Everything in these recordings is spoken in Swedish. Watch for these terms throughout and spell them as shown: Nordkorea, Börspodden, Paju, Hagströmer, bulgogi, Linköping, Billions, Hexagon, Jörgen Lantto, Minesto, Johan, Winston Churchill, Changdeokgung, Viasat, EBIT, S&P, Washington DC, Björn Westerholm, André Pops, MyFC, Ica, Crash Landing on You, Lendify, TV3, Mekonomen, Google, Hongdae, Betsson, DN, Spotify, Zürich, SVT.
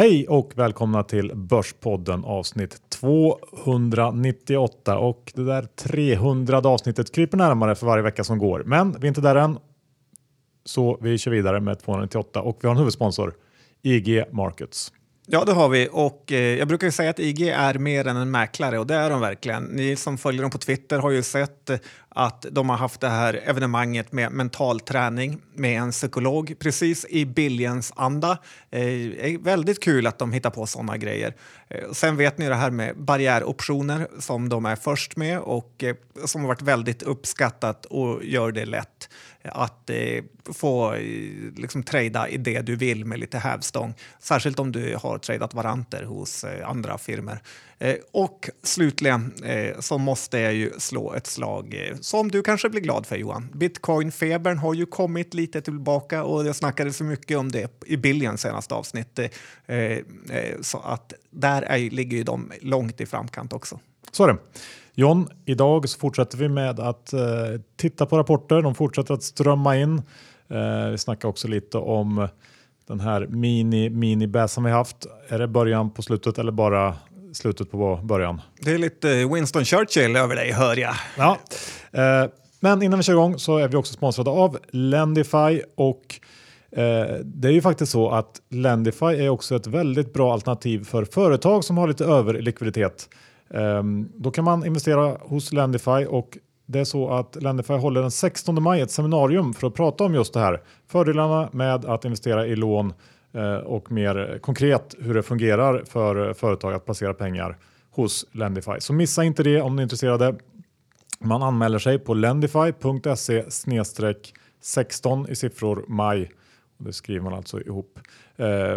Hej och välkomna till Börspodden avsnitt 298, och det där 300 avsnittet kryper närmare för varje vecka som går. Men vi är inte där än, så vi kör vidare med 298, och vi har en huvudsponsor, IG Markets. Ja, det har vi, och jag brukar ju säga att IG är mer än en mäklare, och det är de verkligen. Ni som följer dem på Twitter har ju sett att de har haft det här evenemanget med mental träning med en psykolog precis i Billions anda. Det är väldigt kul att de hittar på sådana grejer. Sen vet ni det här med barriäroptioner som de är först med, och som har varit väldigt uppskattat och gör det lätt att få liksom trada i det du vill med lite hävstång. Särskilt om du har tradat varianter hos andra firmor. Och slutligen så måste jag ju slå ett slag som du kanske blir glad för, Johan. Bitcoin-febern har ju kommit lite tillbaka, och jag snackade så mycket om det i Billions senaste avsnitt. Så att där ligger ju de långt i framkant också. Så är det. John, idag så fortsätter vi med att titta på rapporter. De fortsätter att strömma in. Vi snackar också lite om den här mini-bass som vi haft. Är det början på slutet eller bara slutet på början? Det är lite Winston Churchill över dig, hör jag. Ja. Men innan vi kör igång så är vi också sponsrade av Lendify, och det är ju faktiskt så att Lendify är också ett väldigt bra alternativ för företag som har lite överlikviditet. Då kan man investera hos Lendify, och det är så att Lendify håller den 16 maj ett seminarium för att prata om just det här. Fördelarna med att investera i lån och mer konkret hur det fungerar för företag att placera pengar hos Lendify. Så missa inte det om ni är intresserade. Man anmäler sig på lendify.se/16 i siffror maj. Det skriver man alltså ihop.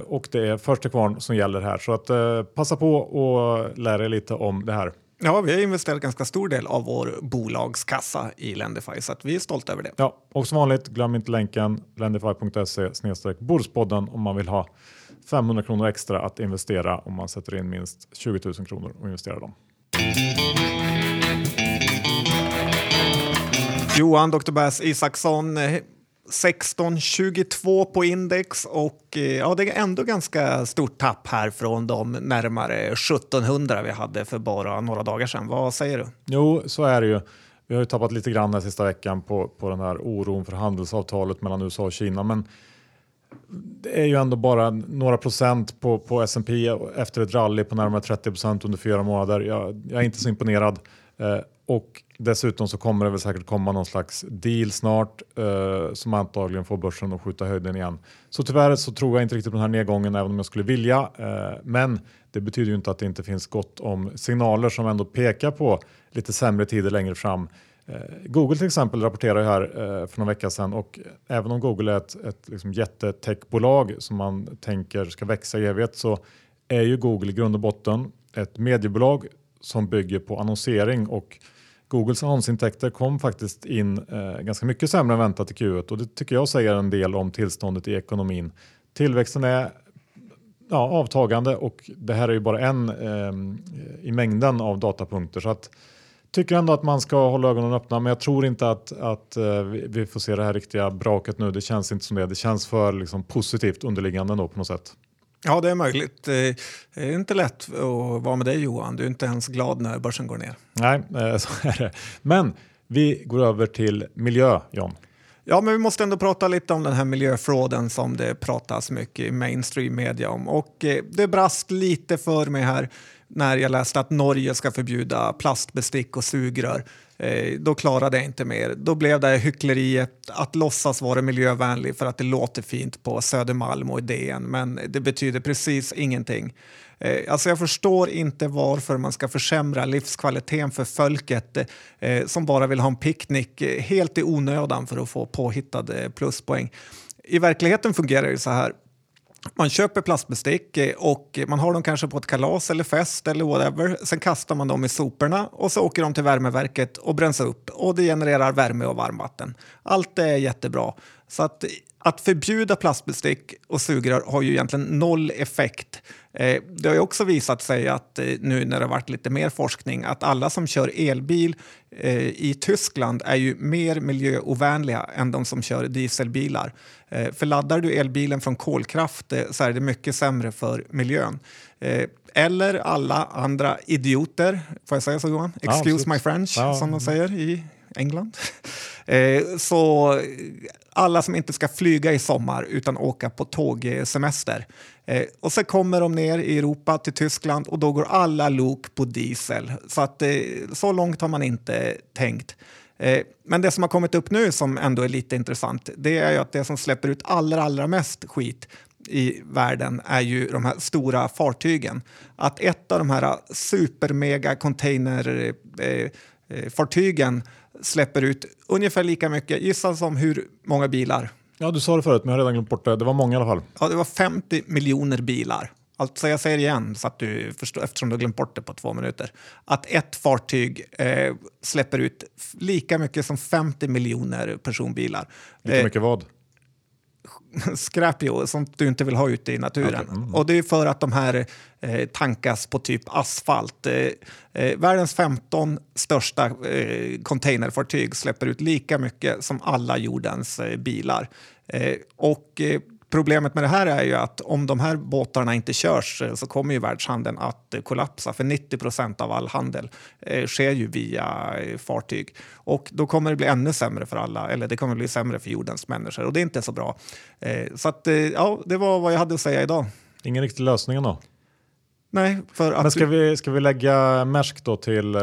Och det är första kvarn som gäller här. Så att passa på och lära er lite om det här. Ja, vi har investerat ganska stor del av vår bolagskassa i Lendify, så att vi är stolta över det. Ja, och som vanligt, glöm inte länken lendify.se/börspodden om man vill ha 500 kronor extra att investera om man sätter in minst 20 000 kronor och investerar dem. Johan, Dr. Bass Isaksson, 16,22 på index, och ja, det är ändå ganska stort tapp här från de närmare 1700 vi hade för bara några dagar sedan. Vad säger du? Jo, så är det ju. Vi har ju tappat lite grann den sista veckan på den här oron för handelsavtalet mellan USA och Kina, men det är ju ändå bara några procent på S&P efter ett rally på närmare 30% under 4 månader. Jag är inte så imponerad. Och dessutom så kommer det väl säkert komma någon slags deal snart som antagligen får börsen att skjuta höjden igen. Så tyvärr så tror jag inte riktigt på den här nedgången, även om jag skulle vilja. Men det betyder ju inte att det inte finns gott om signaler som ändå pekar på lite sämre tider längre fram. Google till exempel rapporterar ju här för några veckor sedan, och även om Google är ett liksom jättetechbolag som man tänker ska växa i evighet, så är ju Google i grund och botten ett mediebolag som bygger på annonsering, och Googles annonsintäkter kom faktiskt in ganska mycket sämre än väntat i Q1, och det tycker jag säger en del om tillståndet i ekonomin. Tillväxten är avtagande, och det här är ju bara en i mängden av datapunkter, så att tycker ändå att man ska hålla ögonen öppna, men jag tror inte att vi får se det här riktiga braket nu. Det känns inte som det. Det känns för liksom positivt underliggande då på något sätt. Ja, det är möjligt. Det är inte lätt att vara med dig, Johan. Du är inte ens glad när börsen går ner. Nej, så är det. Men vi går över till miljö, John. Ja, men vi måste ändå prata lite om den här miljöfråden som det pratas mycket i mainstream media om. Och det brast lite för mig här när jag läste att Norge ska förbjuda plastbestick och sugrör. Då klarade jag inte mer. Då blev det hyckleriet att låtsas vara miljövänlig för att det låter fint på Södermalm och DN, men det betyder precis ingenting. Alltså jag förstår inte varför man ska försämra livskvaliteten för folket som bara vill ha en picknick helt i onödan för att få påhittade pluspoäng. I verkligheten fungerar det så här. Man köper plastbestick och man har dem kanske på ett kalas eller fest eller whatever. Sen kastar man dem i soporna och så åker de till värmeverket och bränns upp. Och det genererar värme och varmvatten. Allt är jättebra. Så att Att förbjuda plastbestick och sugrör har ju egentligen noll effekt. Det har ju också visat sig att nu när det har varit lite mer forskning att alla som kör elbil i Tyskland är ju mer miljöovänliga än de som kör dieselbilar. För laddar du elbilen från kolkraft så är det mycket sämre för miljön. Eller alla andra idioter, får jag säga så Johan? Excuse my French, som de säger i England. Så alla som inte ska flyga i sommar utan åka på tågsemester. Och så kommer de ner i Europa till Tyskland och då går alla lok på diesel. Så att så långt har man inte tänkt. Men det som har kommit upp nu som ändå är lite intressant, det är ju att det som släpper ut allra mest skit i världen är ju de här stora fartygen. Att ett av de här supermega container fartygen släpper ut ungefär lika mycket, gissa som hur många bilar. Ja, du sa det förut men jag har redan glömt bort det. Det var många i alla fall. Ja, det var 50 miljoner bilar. Alltså jag säger igen så att du förstår, eftersom du har glömt bort det på 2 minuter. Att ett fartyg släpper ut lika mycket som 50 miljoner personbilar. Lika mycket vad? Skräp som du inte vill ha ute i naturen. Okay. Mm. Och det är för att de här tankas på typ asfalt. Världens 15 största containerfartyg släpper ut lika mycket som alla jordens bilar. Och problemet med det här är ju att om de här båtarna inte körs så kommer ju världshandeln att kollapsa. För 90% av all handel sker ju via fartyg. Och då kommer det bli ännu sämre för alla. Eller det kommer bli sämre för jordens människor. Och det är inte så bra. Så att, ja, det var vad jag hade att säga idag. Ingen riktig lösning ändå? Nej, för att... Men ska vi lägga Mersk då till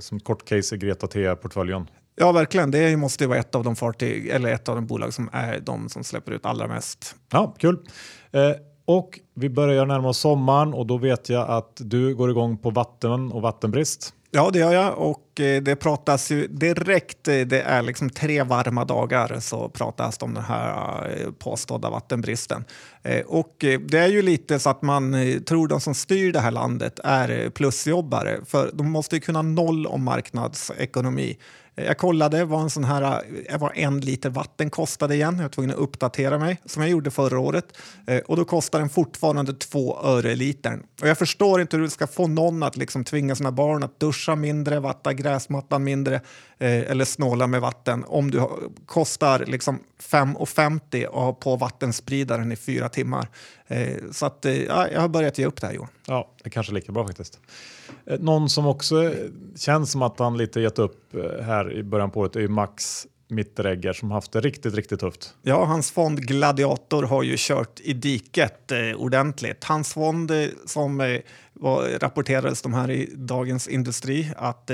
som kort case i Greta Thea-portföljen? Ja, verkligen. Det måste ju vara ett av de fartyg eller ett av de bolag som är de som släpper ut allra mest. Ja, kul. Och vi börjar närma oss sommaren och då vet jag att du går igång på vatten och vattenbrist. Ja, det gör jag och det pratas ju direkt, det är liksom 3 varma dagar så pratas det om den här påstådda vattenbristen. Och det är ju lite så att man tror de som styr det här landet är plusjobbare för de måste ju kunna noll om marknadsekonomi. Jag kollade vad en sån här, vad 1 liter vatten kostade igen. Jag var tvungen att uppdatera mig som jag gjorde förra året. Och då kostar den fortfarande 2 öre litern. Och jag förstår inte hur du ska få någon att liksom tvinga sina barn att duscha mindre, vatta gräsmattan mindre eller snåla med vatten. Om du kostar liksom 5,50 och har på vattenspridaren i 4 timmar. Så att, jag har börjat ge upp det här, Johan. Ja, det kanske är lika bra faktiskt. Någon som också känns som att han lite gett upp här i början på året är ju Max Mitteregger som haft det riktigt tufft. Ja, hans fond Gladiator har ju kört i diket ordentligt. Hans fond som rapporterades de här i Dagens Industri att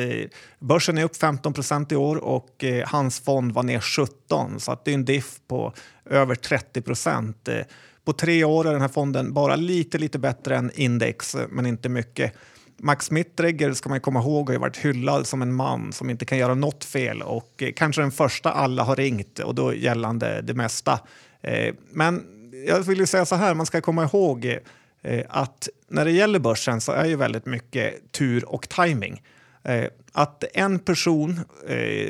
börsen är upp 15% i år och hans fond var ner 17% så att det är en diff på över 30%. På 3 år är den här fonden bara lite bättre än index men inte mycket. Max Mitteregger ska man komma ihåg har ju varit hyllad som en man som inte kan göra något fel och kanske den första alla har ringt och då gällande det mesta. Men jag vill ju säga så här, man ska komma ihåg att när det gäller börsen så är ju väldigt mycket tur och timing. Att en person,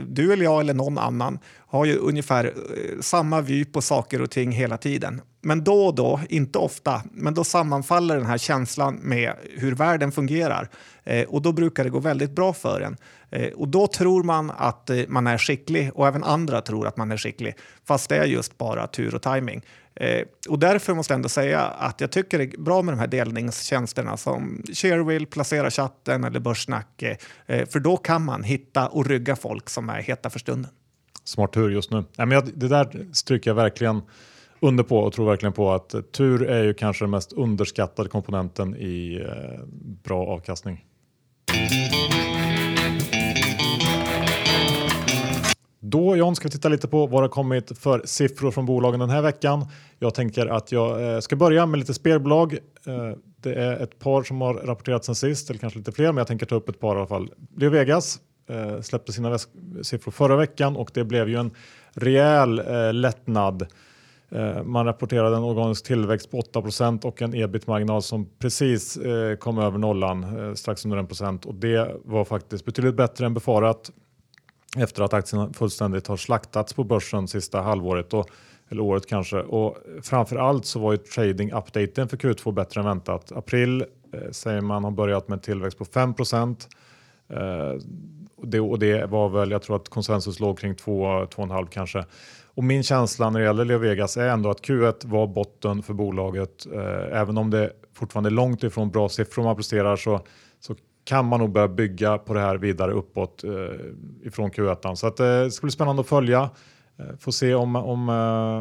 du eller jag eller någon annan, har ju ungefär samma vy på saker och ting hela tiden. Men då och då, inte ofta, men då sammanfaller den här känslan med hur världen fungerar. Och då brukar det gå väldigt bra för en. Och då tror man att man är skicklig och även andra tror att man är skicklig. Fast det är just bara tur och timing. Och därför måste jag ändå säga att jag tycker det är bra med de här delningstjänsterna som Sharewill, Placera chatten eller Börssnack. För då kan man hitta och rygga folk som är heta för stunden. Smart tur just nu. Ja, men det där stryker jag verkligen under på och tror verkligen på att tur är ju kanske den mest underskattade komponenten i bra avkastning. Då John ska vi titta lite på vad det har kommit för siffror från bolagen den här veckan. Jag tänker att jag ska börja med lite spelbolag. Det är ett par som har rapporterats sen sist eller kanske lite fler men jag tänker ta upp ett par i alla fall. LeoVegas släppte sina siffror förra veckan och det blev ju en rejäl lättnad. Man rapporterade en organisk tillväxt på 8% och en ebit-marginal som precis kom över nollan, strax under 1%. Och det var faktiskt betydligt bättre än befarat efter att aktien fullständigt har slaktats på börsen sista halvåret. Och eller året kanske. Och framförallt så var ju trading-updaten för Q2 bättre än väntat. April säger man har börjat med tillväxt på 5%. Och det var väl, jag tror att konsensus låg kring 2,5 kanske. Och min känsla när det gäller LeoVegas är ändå att Q1 var botten för bolaget. Även om det fortfarande är långt ifrån bra siffror man presterar, så kan man nog börja bygga på det här vidare uppåt ifrån Q1. Så att, det ska bli spännande att följa. Får se om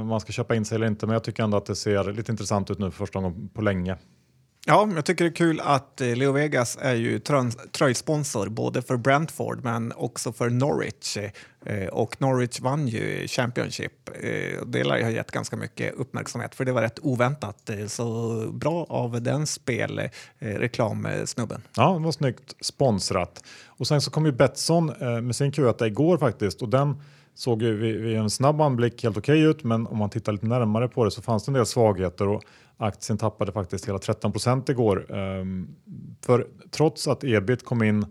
man ska köpa in sig eller inte. Men jag tycker ändå att det ser lite intressant ut nu för första gången på länge. Ja, jag tycker det är kul att LeoVegas är ju tröjsponsor både för Brentford men också för Norwich. Och Norwich vann ju Championship. Det har gett ganska mycket uppmärksamhet för det var rätt oväntat. Så bra av den reklamsnubben. Ja, det var snyggt sponsrat. Och sen så kom ju Betsson med sin Q1 igår faktiskt. Och den såg ju vid en snabb anblick helt okej ut. Men om man tittar lite närmare på det så fanns det en del svagheter och aktien tappade faktiskt hela 13% igår. För trots att ebit kom in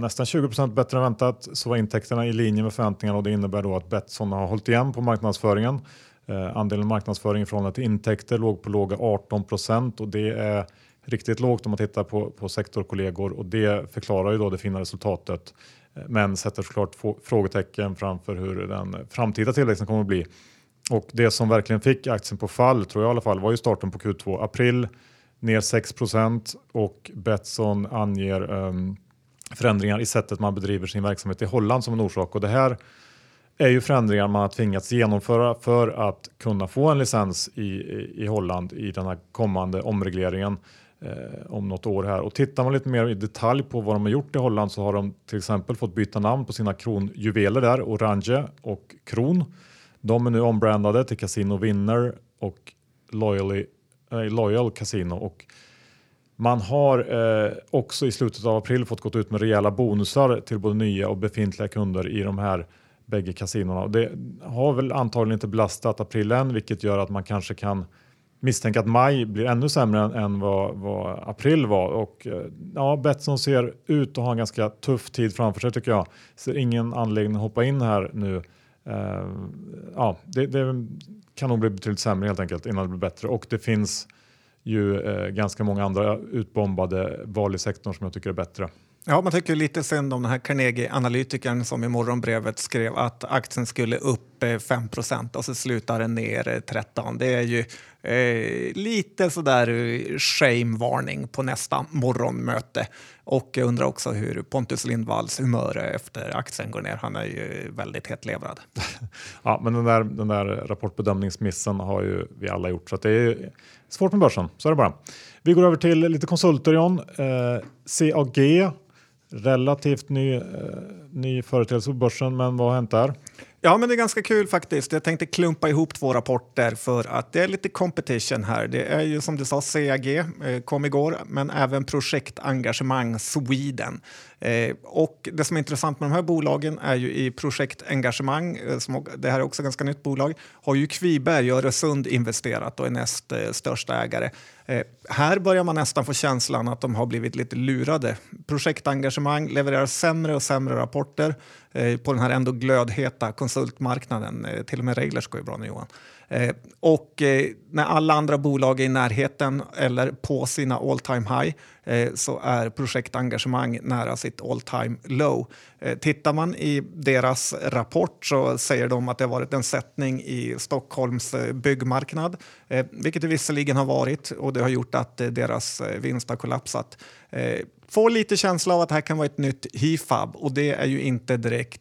nästan 20% bättre än väntat så var intäkterna i linje med förväntningarna och det innebär då att Betsson har hållit igen på marknadsföringen. Andelen marknadsföring från att intäkter låg på låga 18% och det är riktigt lågt om man tittar på sektorkollegor och det förklarar ju då det fina resultatet. Men sätter såklart frågetecken framför hur den framtida tillväxten kommer att bli. Och det som verkligen fick aktien på fall tror jag i alla fall var ju starten på Q2. April ner 6% och Betsson anger förändringar i sättet man bedriver sin verksamhet i Holland som en orsak. Och det här är ju förändringar man har tvingats genomföra för att kunna få en licens i Holland i den här kommande omregleringen om något år här. Och tittar man lite mer i detalj på vad de har gjort i Holland så har de till exempel fått byta namn på sina kronjuveler där, Orange och Kron. De är nu ombrandade till Casino Winner och Loyal Casino. Och man har också i slutet av april fått gått ut med rejäla bonusar till både nya och befintliga kunder i de här bägge kasinorna. Och det har väl antagligen inte belastat april än, vilket gör att man kanske kan misstänka att maj blir ännu sämre än vad april var. Och ja, Betsson ser ut att ha en ganska tuff tid framför sig tycker jag. Ser ingen anledning att hoppa in här nu. Ja, det kan nog bli betydligt sämre helt enkelt innan det blir bättre och det finns ju ganska många andra utbombade val i sektorn som jag tycker är bättre. Ja, man tycker lite synd om den här Carnegie-analytikern som i morgonbrevet skrev att aktien skulle upp 5% och så slutar den ner 13%. Det är ju lite sådär shame-varning på nästa morgonmöte. Och jag undrar också hur Pontus Lindvalls humör efter aktien går ner. Han är ju väldigt hetlevrad. Ja, men den där rapportbedömningsmissen har ju vi alla gjort. Så att det är svårt med börsen, så är det bara. Vi går över till lite konsulter, John. CAG, relativt ny företeelse på börsen, men vad har hänt där? Ja, men det är ganska kul faktiskt. Jag tänkte klumpa ihop två rapporter för att det är lite competition här. Det är ju som du sa CAG kom igår, men även Projektengagemang Sweden. Och det som är intressant med de här bolagen är ju i Projektengagemang, det här är också ganska nytt bolag, har ju Qviberg och Öresund investerat och är näst största ägare. Här börjar man nästan få känslan att de har blivit lite lurade. Projektengagemang levererar sämre och sämre rapporter på den här ändå glödheta konsultmarknaden. Till och med Railers går ju bra nu, Johan. Och när alla andra bolag är i närheten eller på sina all time high så är Projektengagemang nära sitt all time low. Tittar man i deras rapport så säger de att det har varit en sättning i Stockholms byggmarknad, vilket det visserligen har varit och det har gjort att deras vinst har kollapsat. Får lite känsla av att det här kan vara ett nytt HIFAB och det är ju inte direkt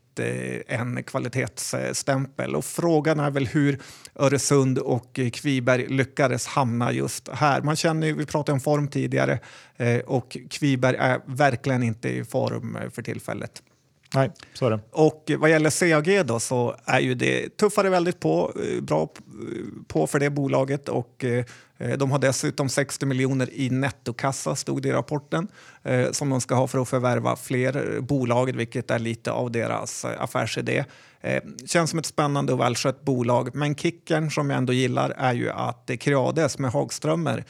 en kvalitetsstämpel och frågan är väl hur Öresund och Qviberg lyckades hamna just här. Man känner ju, vi pratade om form tidigare och Qviberg är verkligen inte i form för tillfället. Nej, så är det. Och vad gäller CAG då så är ju det tuffare väldigt bra på för det bolaget och de har dessutom 60 miljoner i nettokassa stod det i rapporten som de ska ha för att förvärva fler bolag vilket är lite av deras affärsidé. Känns som ett spännande och välskött bolag men kicken som jag ändå gillar är ju att Creades med Hagströmer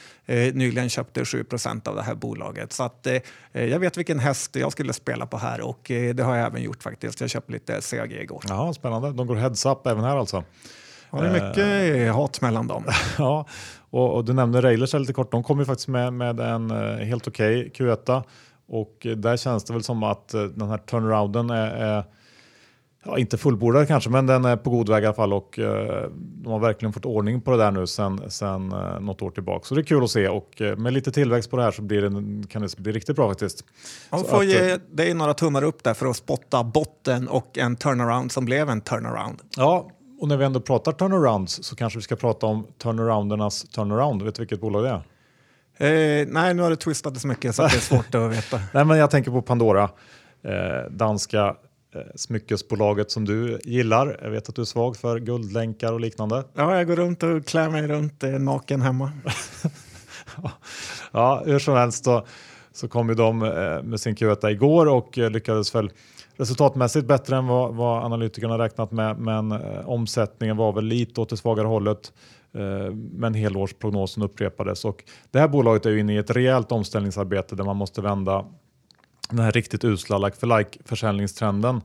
nyligen köpte 7% av det här bolaget så att jag vet vilken häst jag skulle spela på här och det har jag även gjort faktiskt. Jag köpte lite CAG igår. Ja, spännande. De går heads up även här alltså. Ja, det är mycket hat mellan dem. Ja, och du nämnde Railers lite kort. De kom ju faktiskt med en helt okej Q1. Och där känns det väl som att den här turnarounden är ja, inte fullbordad kanske, men den är på god väg i alla fall. Och de har verkligen fått ordning på det där nu sen något år tillbaka. Så det är kul att se. Och med lite tillväxt på det här så kan det bli riktigt bra faktiskt. Man får ge dig några tummar upp där för att spotta botten och en turnaround som blev en turnaround. Ja, och när vi ändå pratar turnarounds så kanske vi ska prata om turnaroundernas turnaround. Vet du vilket bolag det är? Nej, nu har det twistat så mycket så att det är svårt att veta. Nej, men jag tänker på Pandora. Danska smyckesbolaget som du gillar. Jag vet att du är svag för guldlänkar och liknande. Ja, jag går runt och klär mig runt naken hemma. Ja, hur som helst då, så kom ju de med sin Q1 igår och lyckades väl resultatmässigt bättre än vad analytikerna räknat med. Men omsättningen var väl lite åt det svagare hållet. Men helårsprognosen upprepades. Och det här bolaget är ju inne i ett rejält omställningsarbete där man måste vända den här riktigt usla like-for-like-försäljningstrenden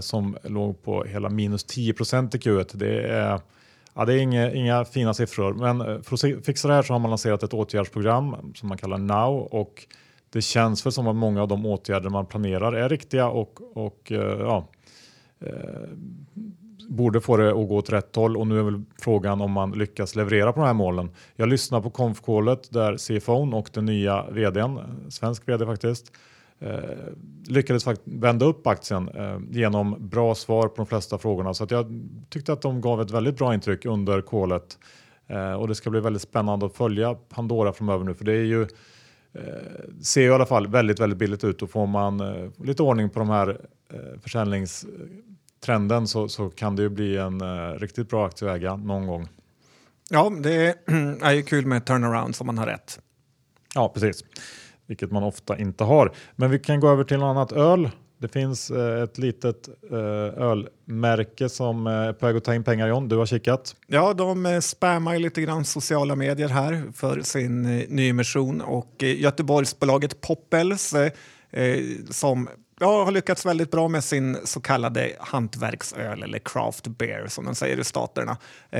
som låg på hela minus 10% i Q1. Det är inga fina siffror. Men för att fixa det här så har man lanserat ett åtgärdsprogram som man kallar Now. Och det känns väl som att många av de åtgärder man planerar är riktiga och borde få det att gå åt rätt håll. Och nu är väl frågan om man lyckas leverera på de här målen. Jag lyssnar på konfkålet där CFO:n och den nya vdn, svensk vd faktiskt, lyckades vända upp aktien genom bra svar på de flesta frågorna. Så att jag tyckte att de gav ett väldigt bra intryck under kålet. Och det ska bli väldigt spännande att följa Pandora framöver nu. För det är ju, ser ju i alla fall väldigt, väldigt billigt ut. Och får man lite ordning på de här försäljningstrenden så kan det ju bli en riktigt bra aktieäga någon gång. Ja, det är ju kul med turnaround som man har rätt. Ja, precis. Vilket man ofta inte har. Men vi kan gå över till något annat öl. Det finns ett litet ölmärke som är på väg att ta in pengar, John. Du har kikat. Ja, de spammar lite grann sociala medier här för sin nyemission. Och Göteborgsbolaget Poppels som har lyckats väldigt bra med sin så kallade hantverksöl eller craft beer som de säger i staterna.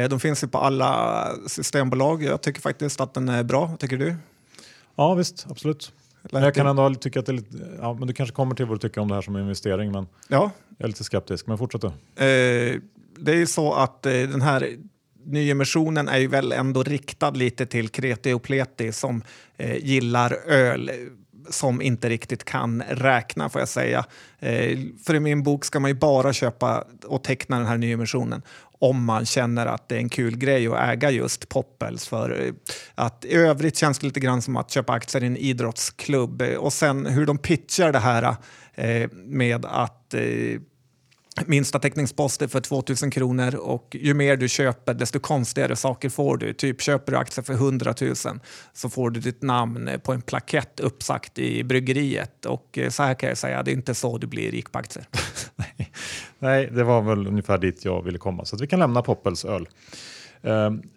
De finns ju på alla systembolag. Jag tycker faktiskt att den är bra. Vad tycker du? Ja visst, absolut. Men jag kan ändå tycka att det är lite, ja, men du kanske kommer till vad du tycker om det här som investering, men ja. Jag är lite skeptisk, men fortsätt då. Det är ju så att den här nyemissionen är ju väl ändå riktad lite till kreti och pleti som gillar öl som inte riktigt kan räkna, får jag säga. För i min bok ska man ju bara köpa och teckna den här nyemissionen om man känner att det är en kul grej att äga just Poppels. För att i övrigt känns det lite grann som att köpa aktier i en idrottsklubb. Och sen hur de pitchar det här med att minsta teckningsposter för 2000 kronor och ju mer du köper desto konstigare saker får du. Typ köper du aktier för 100 000 så får du ditt namn på en plakett uppsagt i bryggeriet. Och så här kan jag säga, det är inte så du blir rik på aktier. Nej, det var väl ungefär dit jag ville komma. Så att vi kan lämna Poppels öl.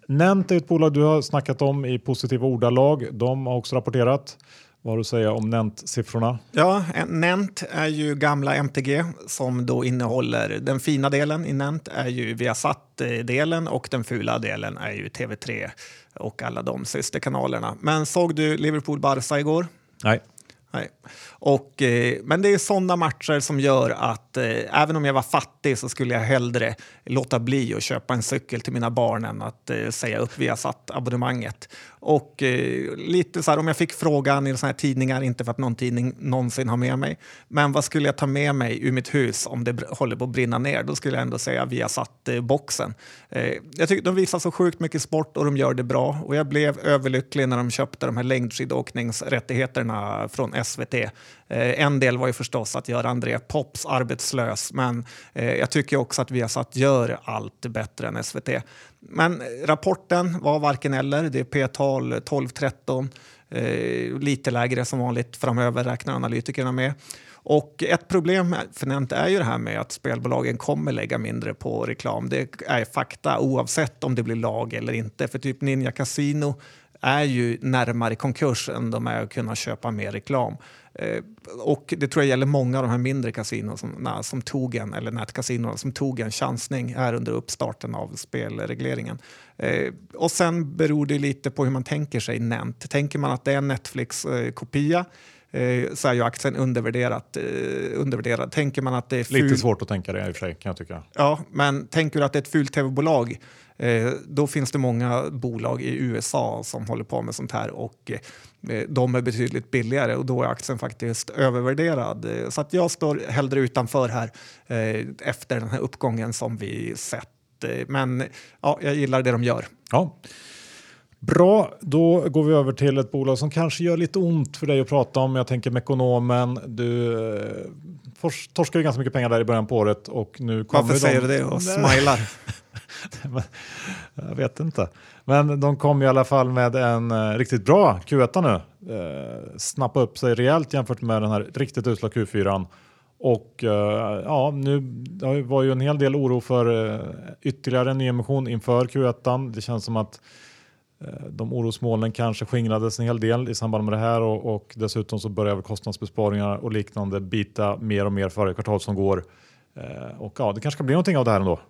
Nent är ett bolag du har snackat om i positiva ordalag. De har också rapporterat. Vad har du att säga om Nent-siffrorna? Ja, Nent är ju gamla MTG som då innehåller den fina delen i Nent är ju Viasat-delen och den fula delen är ju TV3 och alla de systerkanalerna. Men såg du Liverpool-Barca igår? Nej. Nej. Och, men det är sådana matcher som gör att även om jag var fattig så skulle jag hellre låta bli att köpa en cykel till mina barn än att säga upp Viasat-abonnemanget. Och lite så här, om jag fick frågan i sådana här tidningar, inte för att någon tidning någonsin har med mig, men vad skulle jag ta med mig ur mitt hus om det håller på att brinna ner? Då skulle jag ändå säga Viasat-boxen. Jag tycker de visar så sjukt mycket sport och de gör det bra. Och jag blev överlycklig när de köpte de här längdskidåkningsrättigheterna från SVT. En del var ju förstås att göra André Pops arbetslös, men jag tycker också att Viasat gör allt bättre än SVT. Men rapporten var varken eller. Det är P-tal 12-13, lite lägre som vanligt framöver räknar analytikerna med. Och ett problem för Nent är ju det här med att spelbolagen kommer lägga mindre på reklam. Det är fakta oavsett om det blir lag eller inte. För typ Ninja Casino är ju närmare konkurs än de är att kunna köpa mer reklam. Och det tror jag gäller många av de här mindre kasinon som tog en, eller nätkasinon som tog en chansning här under uppstarten av spelregleringen. Och sen beror det lite på hur man tänker sig Nent. Tänker man att det är en Netflix-kopia så är ju aktien undervärderad. Tänker man att det är lite svårt att tänka det i och för sig, kan jag tycka. Ja, men tänker du att det är ett fult tv-bolag, då finns det många bolag i USA som håller på med sånt här, och de är betydligt billigare, och då är aktien faktiskt övervärderad. Så att jag står hellre utanför här efter den här uppgången som vi sett. Men ja, jag gillar det de gör. Ja. Bra, då går vi över till ett bolag som kanske gör lite ont för dig att prata om. Jag tänker Mekonomen. Du torskade ju ganska mycket pengar där i början på året. Och nu kommer varför säger du det och smilar? Jag vet inte. Men de kom i alla fall med en riktigt bra Q1 nu. Snappa upp sig rejält jämfört med den här riktigt usla Q4. Och ja, nu det var ju en hel del oro för ytterligare en ny emission inför Q1. Det känns som att de orosmolnen kanske skingrades en hel del i samband med det här, och dessutom så börjar kostnadsbesparingar och liknande bita mer och mer varje kvartal som går. Och ja, det kanske ska bli någonting av det här ändå.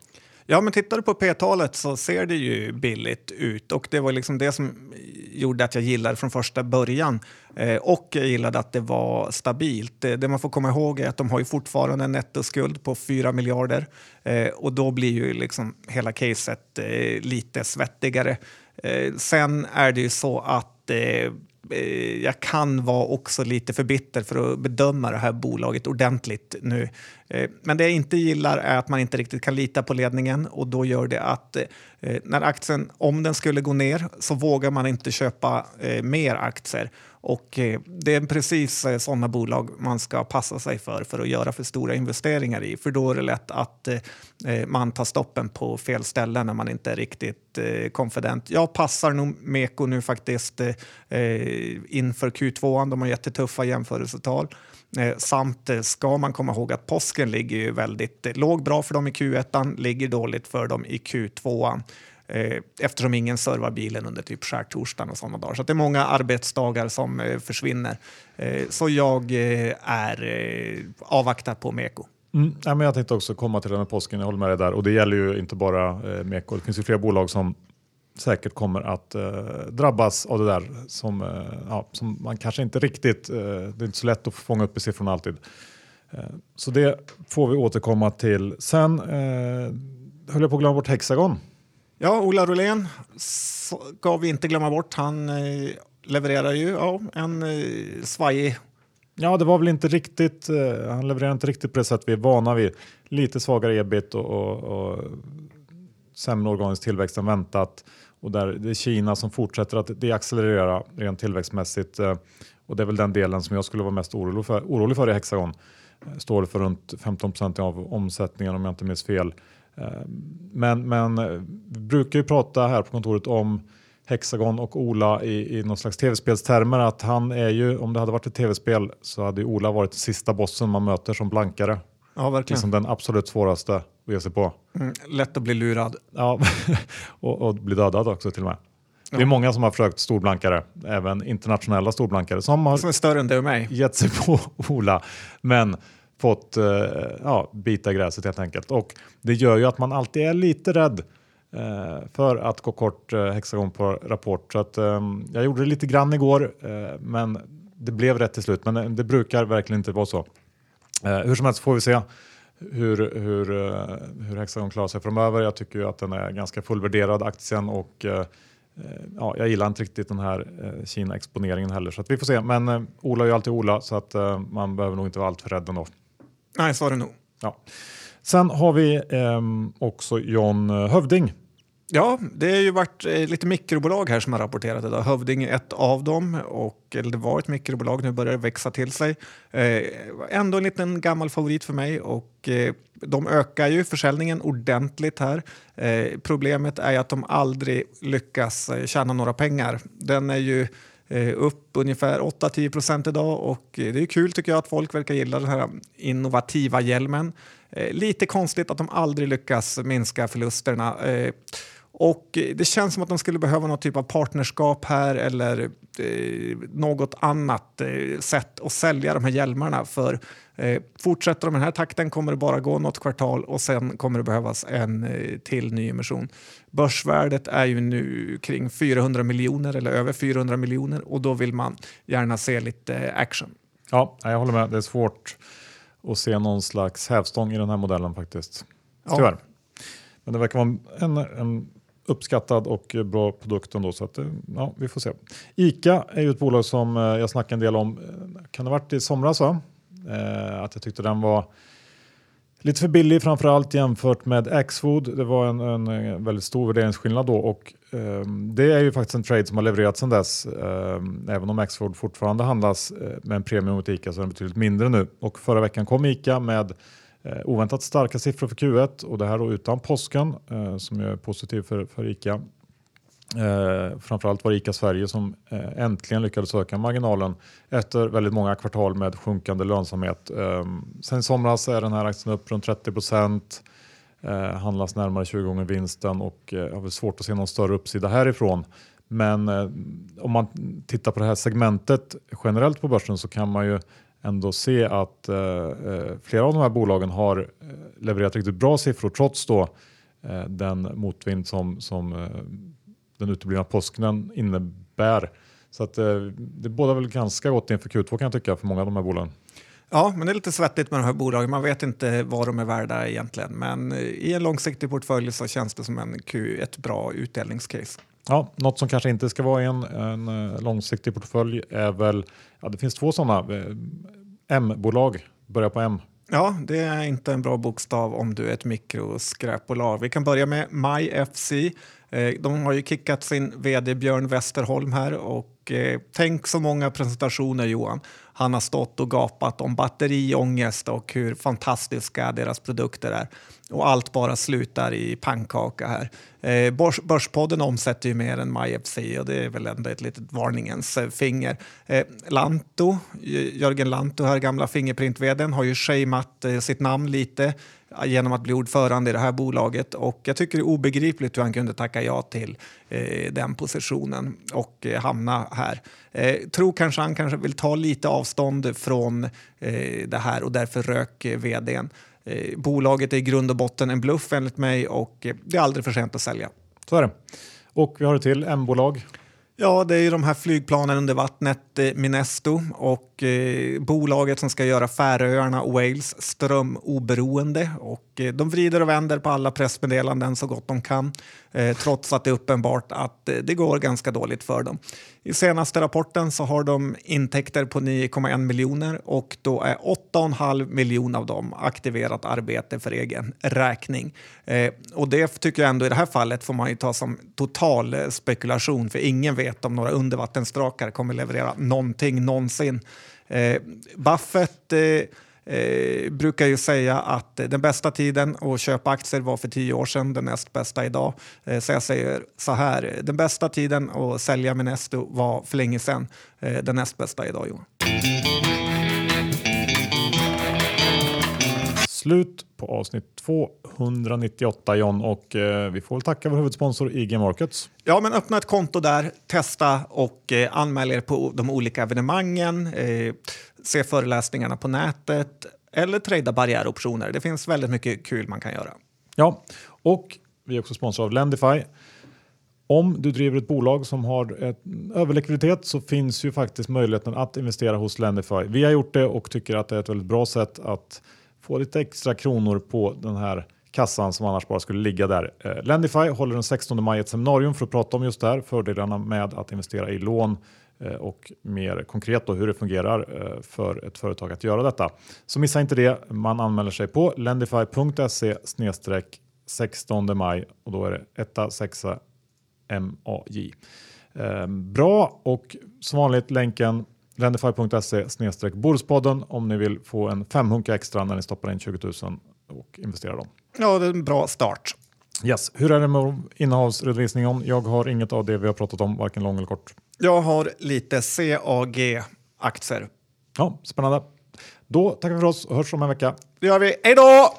Ja, men tittar du på P-talet så ser det ju billigt ut, och det var liksom det som gjorde att jag gillade från första början, och jag gillade att det var stabilt. Det man får komma ihåg är att de har ju fortfarande en nettoskuld på 4 miljarder och då blir ju liksom hela caset lite svettigare. Sen är det ju så att jag kan vara också lite för bitter för att bedöma det här bolaget ordentligt nu. Men det jag inte gillar är att man inte riktigt kan lita på ledningen, och då gör det att när aktien, om den skulle gå ner, så vågar man inte köpa mer aktier. Och det är precis sådana bolag man ska passa sig för att göra för stora investeringar i. För då är det lätt att man tar stoppen på fel ställen när man inte är riktigt confident. Jag passar nog Meko nu faktiskt inför Q2. De har jättetuffa jämförelsetal. Samt ska man komma ihåg att påsken ligger ju väldigt låg, bra för dem i Q1, ligger dåligt för dem i Q2. Eftersom ingen servar bilen under typ skärtorsdagen och sådana dagar. Så att det är många arbetsdagar som försvinner. Så jag är avvaktad på Meko. Mm. Ja, men jag tänkte också komma till den här påsken, jag håller med dig där. Och det gäller ju inte bara Meko. Det finns ju flera bolag som säkert kommer att drabbas av det där. Som man kanske inte riktigt... det är inte så lätt att fånga upp i siffrorna alltid. Så det får vi återkomma till. Sen höll jag på att glömma bort Hexagon. Ja, Ola Rolén ska vi inte glömma bort. Han levererar ju en svajig... Ja, det var väl inte riktigt... han levererar inte riktigt på det sätt vi är vana vid. Lite svagare ebit och sämre organisk tillväxt än väntat. Och där det är Kina som fortsätter att det accelerera rent tillväxtmässigt. Och det är väl den delen som jag skulle vara mest orolig för i Hexagon. Står för runt 15% av omsättningen om jag inte minns fel. Men vi brukar ju prata här på kontoret om Hexagon och Ola i någon slags tv-spelstermer, att han är ju, om det hade varit ett tv-spel så hade ju Ola varit sista bossen man möter som blankare. Ja, verkligen. Liksom den absolut svåraste att ge sig på. Mm, lätt att bli lurad. Ja, och bli dödad också till och med. Ja. Det är många som har försökt storblankare, även internationella storblankare som är större än du och mig, gett sig på Ola. Men fått bita gräset helt enkelt. Och det gör ju att man alltid är lite rädd för att gå kort Hexagon på rapport. Så att, jag gjorde det lite grann igår, men det blev rätt till slut. Men det brukar verkligen inte vara så. Hur som helst får vi se hur Hexagon klarar sig framöver. Jag tycker ju att den är ganska fullvärderad, aktien, och jag gillar inte riktigt den här Kina-exponeringen heller. Så att vi får se. Men Ola är ju alltid Ola, så att man behöver nog inte vara allt för rädd ändå. Nej, så är det nog. Ja. Sen har vi också John Hövding. Ja, det har ju varit lite mikrobolag här som har rapporterat idag. Hövding är ett av dem, eller det var ett mikrobolag, nu börjar det växa till sig. Ändå en liten gammal favorit för mig, och de ökar ju försäljningen ordentligt här. Problemet är att de aldrig lyckas tjäna några pengar. Den är ju upp ungefär 8-10% idag, och det är kul tycker jag att folk verkar gilla den här innovativa hjälmen. Lite konstigt att de aldrig lyckas minska förlusterna. Och det känns som att de skulle behöva någon typ av partnerskap här eller något annat sätt att sälja de här hjälmarna. För fortsätter de den här takten kommer det bara gå något kvartal och sen kommer det behövas en till ny emission. Börsvärdet är ju nu kring 400 miljoner eller över 400 miljoner och då vill man gärna se lite action. Ja, jag håller med. Det är svårt att se någon slags hävstång i den här modellen faktiskt. Tyvärr. Ja. Men det verkar vara en uppskattad och bra produkt ändå, så att, ja, vi får se. Ica är ju ett bolag som jag snackade en del om, kan det ha varit i somras va? Att jag tyckte den var lite för billig framförallt jämfört med Axfood. Det var en väldigt stor värderingsskillnad då och det är ju faktiskt en trade som har levererats sedan dess. Även om Axfood fortfarande handlas med en premium mot Ica så är den betydligt mindre nu. Och förra veckan kom Ica med oväntat starka siffror för Q1 och det här då utan påsken som är positiv för Ica. Framförallt var Ica Sverige som äntligen lyckades öka marginalen efter väldigt många kvartal med sjunkande lönsamhet. Sen somras är den här aktien upp runt 30%, handlas närmare 20 gånger vinsten och har väl svårt att se någon större uppsida härifrån. Men om man tittar på det här segmentet generellt på börsen så kan man ju ändå se att flera av de här bolagen har levererat riktigt bra siffror trots då den motvind som den uteblivna påsken innebär. Så att det båda väl ganska gott inför Q2 kan jag tycka för många av de här bolagen. Ja, men det är lite svettigt med de här bolagen. Man vet inte vad de är värda egentligen. Men i en långsiktig portfölj så känns det som ett bra utdelningscase. Ja, något som kanske inte ska vara i en långsiktig portfölj är väl, ja, det finns två sådana M-bolag, börjar på M. Ja, det är inte en bra bokstav om du är ett mikroskräpbolag. Vi kan börja med MyFC. De har ju kickat sin vd Björn Westerholm här och tänk så många presentationer Johan. Han har stått och gapat om batteriångest och hur fantastiska deras produkter är. Och allt bara slutar i pannkaka här. Börspodden omsätter ju mer än MyFC och det är väl ändå ett litet varningens finger. Jörgen Lantto här, gamla Fingerprint-vdn, har ju shamat sitt namn lite genom att bli ordförande i det här bolaget. Och jag tycker det är obegripligt hur han kunde tacka ja till den positionen och hamna här. Tror kanske han kanske vill ta lite avstånd från det här och därför rök vdn. Bolaget är i grund och botten en bluff enligt mig och det är aldrig för sent att sälja. Så är det. Och vi har det till M-bolag. Ja, det är ju de här flygplanen under vattnet, Minesto och bolaget som ska göra Färöarna och Wales strömoberoende. Och de vrider och vänder på alla pressmeddelanden så gott de kan trots att det är uppenbart att det går ganska dåligt för dem. I senaste rapporten så har de intäkter på 9,1 miljoner och då är 8,5 miljoner av dem aktiverat arbete för egen räkning. Och det tycker jag ändå i det här fallet får man ju ta som total spekulation för ingen vet om några undervattensdrakar kommer leverera någonting någonsin. Buffett brukar ju säga att den bästa tiden att köpa aktier var för 10 år sedan, den näst bästa idag. Så jag säger så här, den bästa tiden att sälja Minesto var för länge sedan, den näst bästa idag Johan. Slut på avsnitt 298 John och vi får väl tacka vår huvudsponsor IG Markets. Ja, men öppna ett konto där, testa och anmäl er på de olika evenemangen, se föreläsningarna på nätet eller trada barriäroptioner. Det finns väldigt mycket kul man kan göra. Ja, och vi är också sponsor av Lendify. Om du driver ett bolag som har en överlikviditet så finns ju faktiskt möjligheten att investera hos Lendify. Vi har gjort det och tycker att det är ett väldigt bra sätt att få lite extra kronor på den här kassan som annars bara skulle ligga där. Lendify håller den 16 maj ett seminarium för att prata om just det här. Fördelarna med att investera i lån och mer konkret då hur det fungerar för ett företag att göra detta. Så missa inte det. Man anmäler sig på lendify.se/16 maj och då är det 16MAJ. Bra, och som vanligt länken lendify.se/Börspodden om ni vill få en 500 extra när ni stoppar in 20 000 och investerar dem. Ja, det är en bra start. Yes. Hur är det med innehavsredovisningen? Jag har inget av det vi har pratat om, varken lång eller kort. Jag har lite CAG-aktier. Ja, spännande. Då tackar vi för oss och hörs om en vecka. Det gör vi. Hej då!